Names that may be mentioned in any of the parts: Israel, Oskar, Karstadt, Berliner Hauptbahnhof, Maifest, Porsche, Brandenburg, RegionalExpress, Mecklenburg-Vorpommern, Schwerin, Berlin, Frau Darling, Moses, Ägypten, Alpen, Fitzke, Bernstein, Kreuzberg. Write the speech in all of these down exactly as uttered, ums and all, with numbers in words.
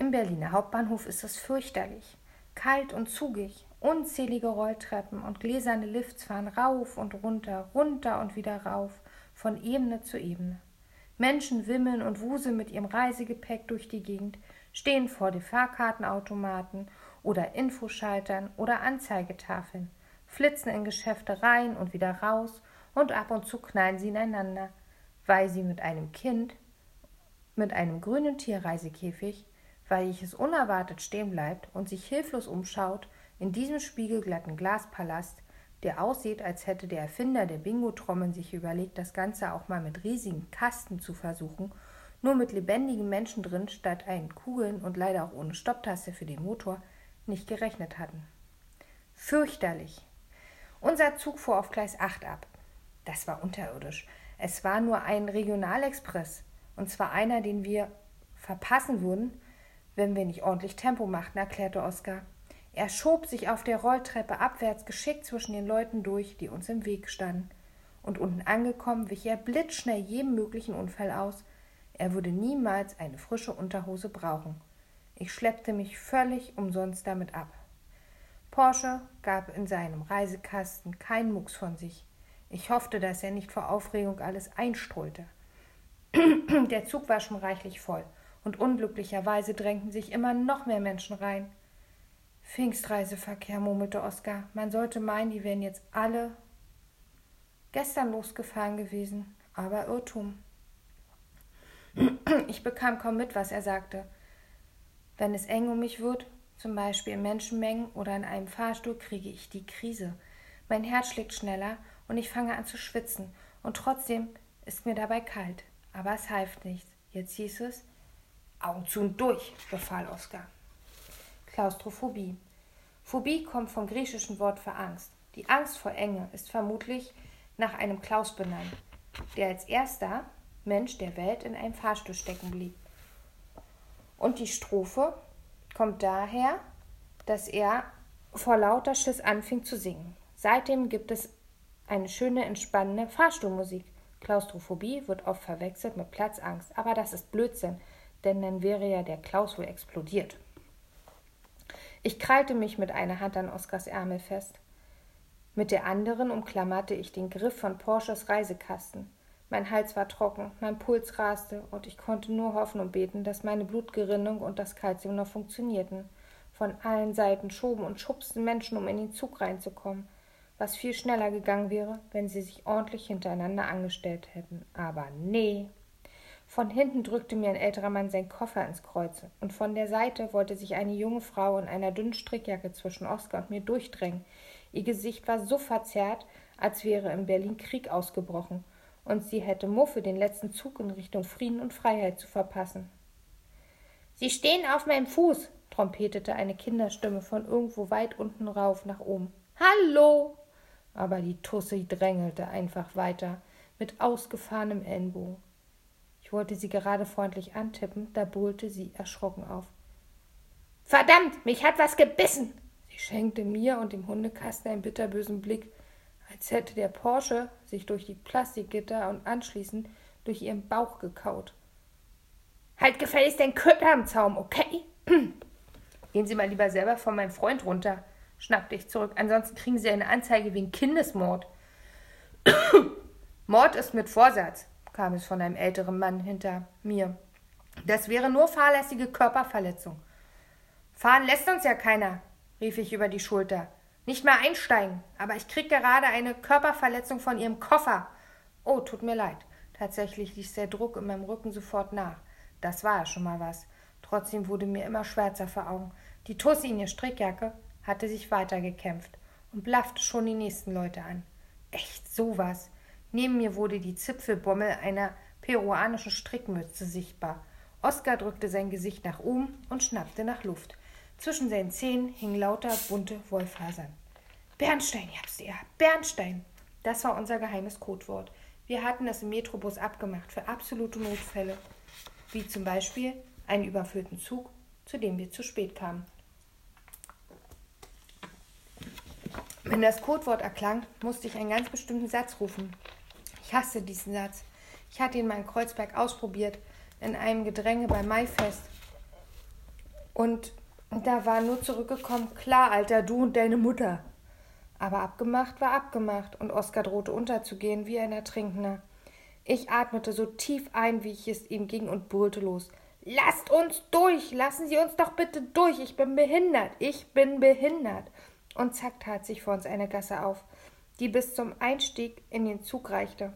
Im Berliner Hauptbahnhof ist es fürchterlich. Kalt und zugig, unzählige Rolltreppen und gläserne Lifts fahren rauf und runter, runter und wieder rauf, von Ebene zu Ebene. Menschen wimmeln und wuseln mit ihrem Reisegepäck durch die Gegend, stehen vor den Fahrkartenautomaten oder Infoschaltern oder Anzeigetafeln, flitzen in Geschäfte rein und wieder raus und ab und zu knallen sie ineinander, weil sie mit einem Kind, mit einem grünen Tierreisekäfig, weil es unerwartet stehen bleibt und sich hilflos umschaut in diesem spiegelglatten Glaspalast, der aussieht, als hätte der Erfinder der Bingo-Trommeln sich überlegt, das Ganze auch mal mit riesigen Kasten zu versuchen, nur mit lebendigen Menschen drin, statt einen Kugeln und leider auch ohne Stopptaste für den Motor, nicht gerechnet hatten. Fürchterlich! Unser Zug fuhr auf Gleis acht ab. Das war unterirdisch. Es war nur ein Regionalexpress, und zwar einer, den wir verpassen würden, wenn wir nicht ordentlich Tempo machten, erklärte Oskar. Er schob sich auf der Rolltreppe abwärts geschickt zwischen den Leuten durch, die uns im Weg standen. Und unten angekommen wich er blitzschnell jedem möglichen Unfall aus. Er würde niemals eine frische Unterhose brauchen. Ich schleppte mich völlig umsonst damit ab. Porsche gab in seinem Reisekasten keinen Mucks von sich. Ich hoffte, dass er nicht vor Aufregung alles einströhte. Der Zug war schon reichlich voll und unglücklicherweise drängten sich immer noch mehr Menschen rein. Pfingstreiseverkehr, murmelte Oskar. Man sollte meinen, die wären jetzt alle gestern losgefahren gewesen, aber Irrtum. Ich bekam kaum mit, was er sagte. Wenn es eng um mich wird, zum Beispiel in Menschenmengen oder in einem Fahrstuhl, kriege ich die Krise. Mein Herz schlägt schneller und ich fange an zu schwitzen und trotzdem ist mir dabei kalt. Aber es half nichts. Jetzt hieß es, Augen zu und durch, befahl Oskar. Klaustrophobie. Phobie kommt vom griechischen Wort für Angst. Die Angst vor Enge ist vermutlich nach einem Klaus benannt, der als erster Mensch der Welt in einem Fahrstuhl stecken blieb. Und die Strophe kommt daher, dass er vor lauter Schiss anfing zu singen. Seitdem gibt es eine schöne, entspannende Fahrstuhlmusik. Klaustrophobie wird oft verwechselt mit Platzangst, aber das ist Blödsinn, denn dann wäre ja der Klaus wohl explodiert. Ich krallte mich mit einer Hand an Oskars Ärmel fest. Mit der anderen umklammerte ich den Griff von Porsches Reisekasten. Mein Hals war trocken, mein Puls raste und ich konnte nur hoffen und beten, dass meine Blutgerinnung und das Kalzium noch funktionierten. Von allen Seiten schoben und schubsten Menschen, um in den Zug reinzukommen, was viel schneller gegangen wäre, wenn sie sich ordentlich hintereinander angestellt hätten. Aber nee. Von hinten drückte mir ein älterer Mann seinen Koffer ins Kreuz und von der Seite wollte sich eine junge Frau in einer dünnen Strickjacke zwischen Oskar und mir durchdrängen. Ihr Gesicht war so verzerrt, als wäre in Berlin Krieg ausgebrochen und sie hätte Muffe den letzten Zug in Richtung Frieden und Freiheit zu verpassen. »Sie stehen auf meinem Fuß«, trompetete eine Kinderstimme von irgendwo weit unten rauf nach oben. »Hallo!« Aber die Tussi drängelte einfach weiter mit ausgefahrenem Ellenbogen. Ich wollte sie gerade freundlich antippen, da bullte sie erschrocken auf. »Verdammt, mich hat was gebissen!« Sie schenkte mir und dem Hundekasten einen bitterbösen Blick, als hätte der Porsche sich durch die Plastikgitter und anschließend durch ihren Bauch gekaut. »Halt gefälligst den Köder am Zaum, okay?« »Gehen Sie mal lieber selber von meinem Freund runter«, schnappte ich zurück, »ansonsten kriegen Sie eine Anzeige wegen Kindesmord.« »Mord ist mit Vorsatz«, kam es von einem älteren Mann hinter mir. »Das wäre nur fahrlässige Körperverletzung.« »Fahren lässt uns ja keiner«, rief ich über die Schulter. »Nicht mal einsteigen, aber ich krieg gerade eine Körperverletzung von Ihrem Koffer.« »Oh, tut mir leid.« Tatsächlich ließ der Druck in meinem Rücken sofort nach. Das war ja schon mal was. Trotzdem wurde mir immer schwärzer vor Augen. Die Tussi in der Strickjacke hatte sich weitergekämpft und blaffte schon die nächsten Leute an. Echt sowas. Neben mir wurde die Zipfelbommel einer peruanischen Strickmütze sichtbar. Oskar drückte sein Gesicht nach oben und schnappte nach Luft. Zwischen seinen Zähnen hingen lauter bunte Wollfasern. »Bernstein, ich hab's dir! Bernstein!« Das war unser geheimes Codewort. Wir hatten es im Metrobus abgemacht für absolute Notfälle, wie zum Beispiel einen überfüllten Zug, zu dem wir zu spät kamen. Wenn das Codewort erklang, musste ich einen ganz bestimmten Satz rufen. Ich hasste diesen Satz. Ich hatte ihn mal in Kreuzberg ausprobiert, in einem Gedränge bei Maifest. Und da war nur zurückgekommen, klar, Alter, du und deine Mutter. Aber abgemacht war abgemacht und Oskar drohte unterzugehen wie ein Ertrinkender. Ich atmete so tief ein, wie ich es ihm ging und brüllte los. »Lasst uns durch! Lassen Sie uns doch bitte durch! Ich bin behindert! Ich bin behindert!« Und zack tat sich vor uns eine Gasse auf, die bis zum Einstieg in den Zug reichte.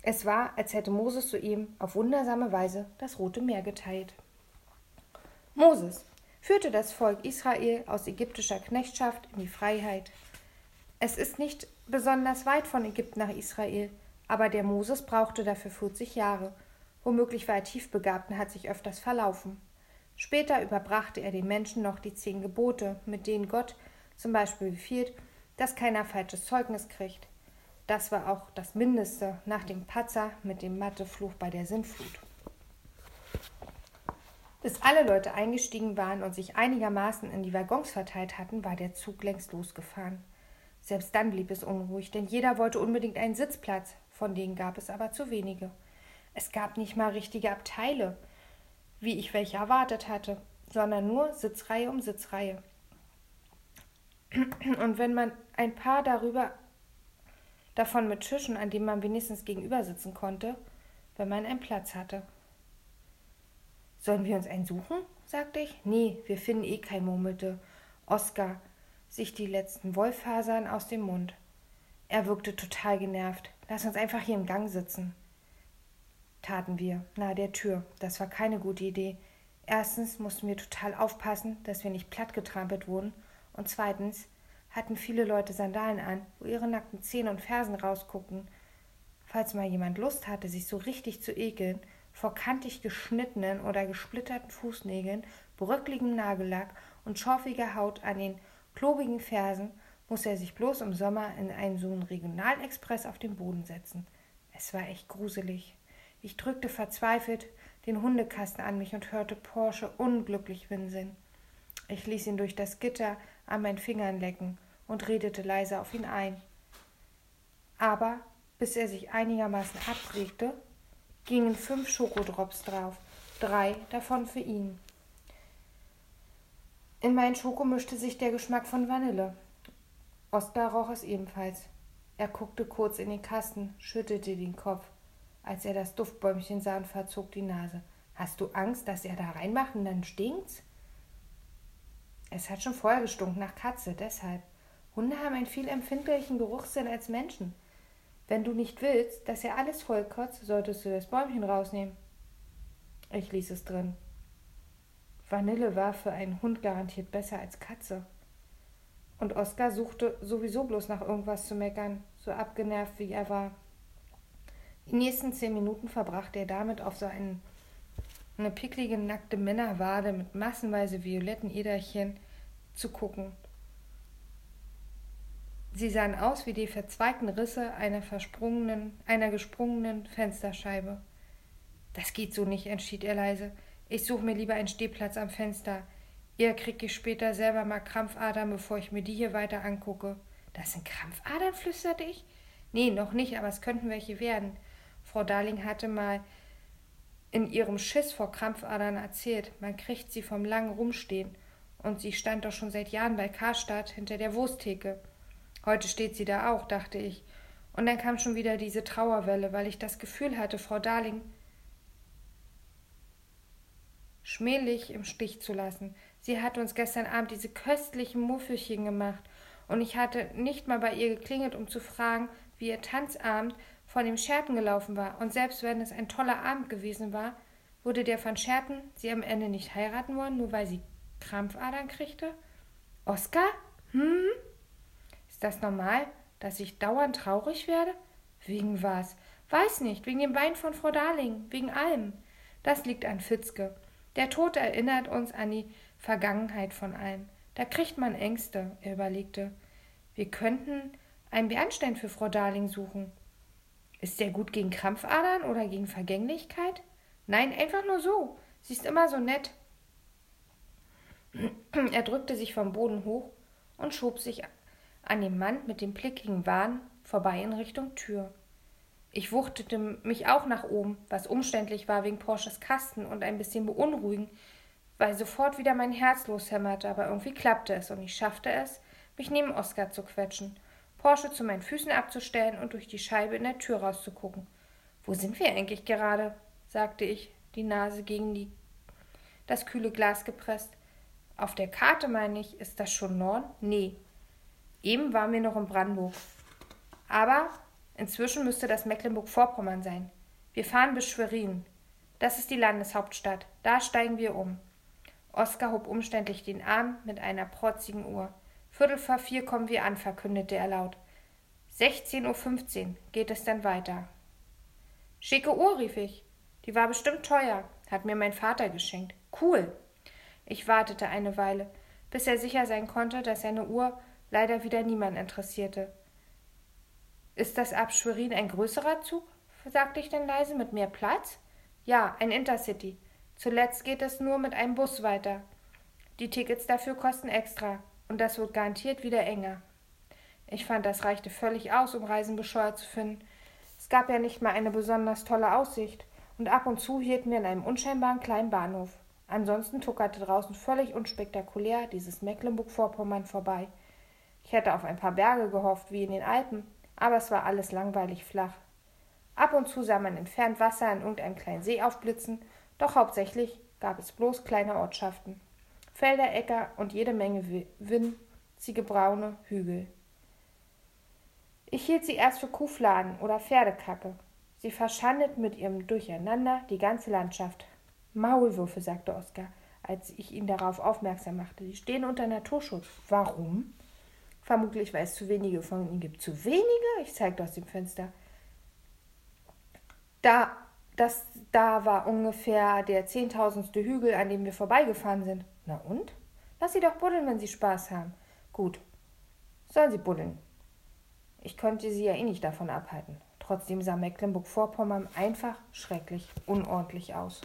Es war, als hätte Moses zu ihm auf wundersame Weise das Rote Meer geteilt. Moses führte das Volk Israel aus ägyptischer Knechtschaft in die Freiheit. Es ist nicht besonders weit von Ägypten nach Israel, aber der Moses brauchte dafür vierzig Jahre. Womöglich war er tiefbegabt und hat sich öfters verlaufen. Später überbrachte er den Menschen noch die zehn Gebote, mit denen Gott zum Beispiel befiehlt, dass keiner falsches Zeugnis kriegt. Das war auch das Mindeste nach dem Patzer mit dem Mathefluch bei der Sintflut. Bis alle Leute eingestiegen waren und sich einigermaßen in die Waggons verteilt hatten, war der Zug längst losgefahren. Selbst dann blieb es unruhig, denn jeder wollte unbedingt einen Sitzplatz, von denen gab es aber zu wenige. Es gab nicht mal richtige Abteile, wie ich welche erwartet hatte, sondern nur Sitzreihe um Sitzreihe. Und wenn man ein paar darüber, davon mit Tischen, an denen man wenigstens gegenüber sitzen konnte, wenn man einen Platz hatte. »Sollen wir uns einen suchen?« sagte ich. »Nee, wir finden eh keinen«, murmelte Oskar, sich die letzten Wollfasern aus dem Mund. Er wirkte total genervt. »Lass uns einfach hier im Gang sitzen.« Taten wir, nahe der Tür. Das war keine gute Idee. Erstens mussten wir total aufpassen, dass wir nicht plattgetrampelt wurden, und zweitens hatten viele Leute Sandalen an, wo ihre nackten Zähne und Fersen rausguckten. Falls mal jemand Lust hatte, sich so richtig zu ekeln, vor kantig geschnittenen oder gesplitterten Fußnägeln, bröckeligem Nagellack und schorfiger Haut an den klobigen Fersen, musste er sich bloß im Sommer in einen so einen RegionalExpress auf den Boden setzen. Es war echt gruselig. Ich drückte verzweifelt den Hundekasten an mich und hörte Porsche unglücklich winseln. Ich ließ ihn durch das Gitter an meinen Fingern lecken und redete leise auf ihn ein. Aber bis er sich einigermaßen abregte, gingen fünf Schokodrops drauf, drei davon für ihn. In meinen Schoko mischte sich der Geschmack von Vanille. Oskar roch es ebenfalls. Er guckte kurz in den Kasten, schüttelte den Kopf. Als er das Duftbäumchen sah und verzog die Nase. »Hast du Angst, dass er da reinmacht und dann stinkt's?« »Es hat schon vorher gestunken nach Katze, deshalb. Hunde haben einen viel empfindlichen Geruchssinn als Menschen. Wenn du nicht willst, dass er alles vollkotzt, solltest du das Bäumchen rausnehmen.« Ich ließ es drin. Vanille war für einen Hund garantiert besser als Katze. Und Oskar suchte sowieso bloß nach irgendwas zu meckern, so abgenervt wie er war. Die nächsten zehn Minuten verbrachte er damit, auf so einen, eine picklige, nackte Männerwade mit massenweise violetten Äderchen zu gucken. Sie sahen aus wie die verzweigten Risse einer versprungenen, einer gesprungenen Fensterscheibe. »Das geht so nicht«, entschied er leise. »Ich suche mir lieber einen Stehplatz am Fenster. Eher kriege ich später selber mal Krampfadern, bevor ich mir die hier weiter angucke.« »Das sind Krampfadern?«, flüsterte ich. »Nee, noch nicht, aber es könnten welche werden.« Frau Darling hatte mal in ihrem Schiss vor Krampfadern erzählt, man kriegt sie vom langen Rumstehen. Und sie stand doch schon seit Jahren bei Karstadt hinter der Wursttheke. Heute steht sie da auch, dachte ich. Und dann kam schon wieder diese Trauerwelle, weil ich das Gefühl hatte, Frau Darling schmählich im Stich zu lassen. Sie hat uns gestern Abend diese köstlichen Muffelchen gemacht. Und ich hatte nicht mal bei ihr geklingelt, um zu fragen, wie ihr Tanzabend von dem Scherpen gelaufen war, und selbst wenn es ein toller Abend gewesen war, wurde der von Scherpen, sie am Ende nicht heiraten wollen, nur weil sie Krampfadern kriegte? Oskar? Hm? Ist das normal, dass ich dauernd traurig werde? Wegen was? Weiß nicht, wegen dem Bein von Frau Darling, wegen allem. Das liegt an Fitzke. Der Tod erinnert uns an die Vergangenheit von allem. Da kriegt man Ängste, er überlegte. Wir könnten einen Bernstein für Frau Darling suchen. Ist der gut gegen Krampfadern oder gegen Vergänglichkeit? Nein, einfach nur so. Sie ist immer so nett. Er drückte sich vom Boden hoch und schob sich an dem Mann mit dem blickigen Wahn vorbei in Richtung Tür. Ich wuchtete mich auch nach oben, was umständlich war wegen Porsches Kasten und ein bisschen beunruhigend, weil sofort wieder mein Herz loshämmerte, aber irgendwie klappte es und ich schaffte es, mich neben Oskar zu quetschen, Porsche zu meinen Füßen abzustellen und durch die Scheibe in der Tür rauszugucken. »Wo sind wir eigentlich gerade?« sagte ich, die Nase gegen die, das kühle Glas gepresst. »Auf der Karte, meine ich, ist das schon Norden?« »Nee. Eben waren wir noch in Brandenburg. Aber inzwischen müsste das Mecklenburg-Vorpommern sein. Wir fahren bis Schwerin. Das ist die Landeshauptstadt. Da steigen wir um.« Oskar hob umständlich den Arm mit einer protzigen Uhr. »Viertel vor vier kommen wir an«, verkündete er laut. sechzehn Uhr fünfzehn geht es dann weiter.« »Schicke Uhr«, rief ich. »Die war bestimmt teuer. Hat mir mein Vater geschenkt. Cool.« Ich wartete eine Weile, bis er sicher sein konnte, dass seine Uhr leider wieder niemand interessierte. »Ist das ab Schwerin ein größerer Zug?«, sagte ich dann leise, »mit mehr Platz?« »Ja, ein Intercity. Zuletzt geht es nur mit einem Bus weiter. Die Tickets dafür kosten extra und das wird garantiert wieder enger.« Ich fand, das reichte völlig aus, um Reisen bescheuert zu finden. Es gab ja nicht mal eine besonders tolle Aussicht und ab und zu hielten wir in einem unscheinbaren kleinen Bahnhof. Ansonsten tuckerte draußen völlig unspektakulär dieses Mecklenburg-Vorpommern vorbei. Ich hätte auf ein paar Berge gehofft, wie in den Alpen, aber es war alles langweilig flach. Ab und zu sah man entfernt Wasser an irgendeinem kleinen See aufblitzen, doch hauptsächlich gab es bloß kleine Ortschaften, Felder, Äcker und jede Menge winzige braune Hügel. Ich hielt sie erst für Kuhfladen oder Pferdekacke. Sie verschandeten mit ihrem Durcheinander die ganze Landschaft. »Maulwürfe«, sagte Oskar, als ich ihn darauf aufmerksam machte. »Die stehen unter Naturschutz.« »Warum?« »Vermutlich, weil es zu wenige von ihnen gibt.« »Zu wenige?« Ich zeigte aus dem Fenster. Da, das, da war ungefähr der zehntausendste Hügel, an dem wir vorbeigefahren sind.« »Na und? Lass sie doch buddeln, wenn sie Spaß haben.« »Gut, sollen sie buddeln. Ich konnte sie ja eh nicht davon abhalten.« Trotzdem sah Mecklenburg-Vorpommern einfach schrecklich unordentlich aus.